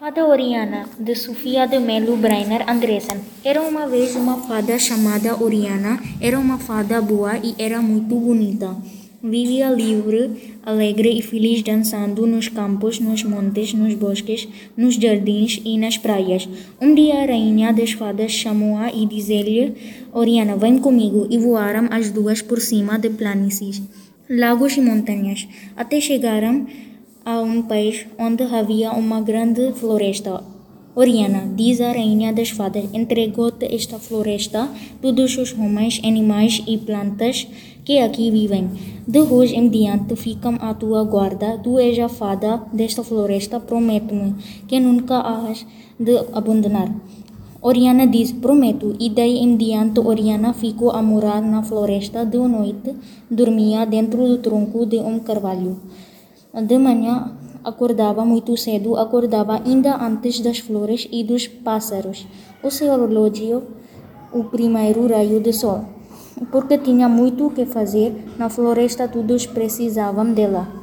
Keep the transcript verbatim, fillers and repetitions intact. Fada Oriana, de Sofia de Melo Breiner Andresen. Era uma vez uma fada chamada Oriana. Era uma fada boa e era muito bonita. Vivia livre, alegre e feliz, dançando nos campos, nos montes, nos bosques, nos jardins e nas praias. Um dia a rainha das fadas chamou-a e disse-lhe: Oriana, vem comigo, e voaram as duas por cima de planícies, lagos e montanhas, até chegaram a um país onde havia uma grande floresta. Oriana, diz a rainha das fadas, entregou-te esta floresta, todos os homens, animais e plantas que aqui vivem. De hoje em diante ficam à tua guarda. Tu és a fada desta floresta. Prometo-me que nunca has de abandonar. Oriana diz: prometo. E daí em diante Oriana ficou a morar na floresta. De noite dormia dentro do tronco de um carvalho. De manhã acordava muito cedo, acordava ainda antes das flores e dos pássaros. O seu relógio, o primeiro raio de sol, porque tinha muito o que fazer na floresta, todos precisavam dela.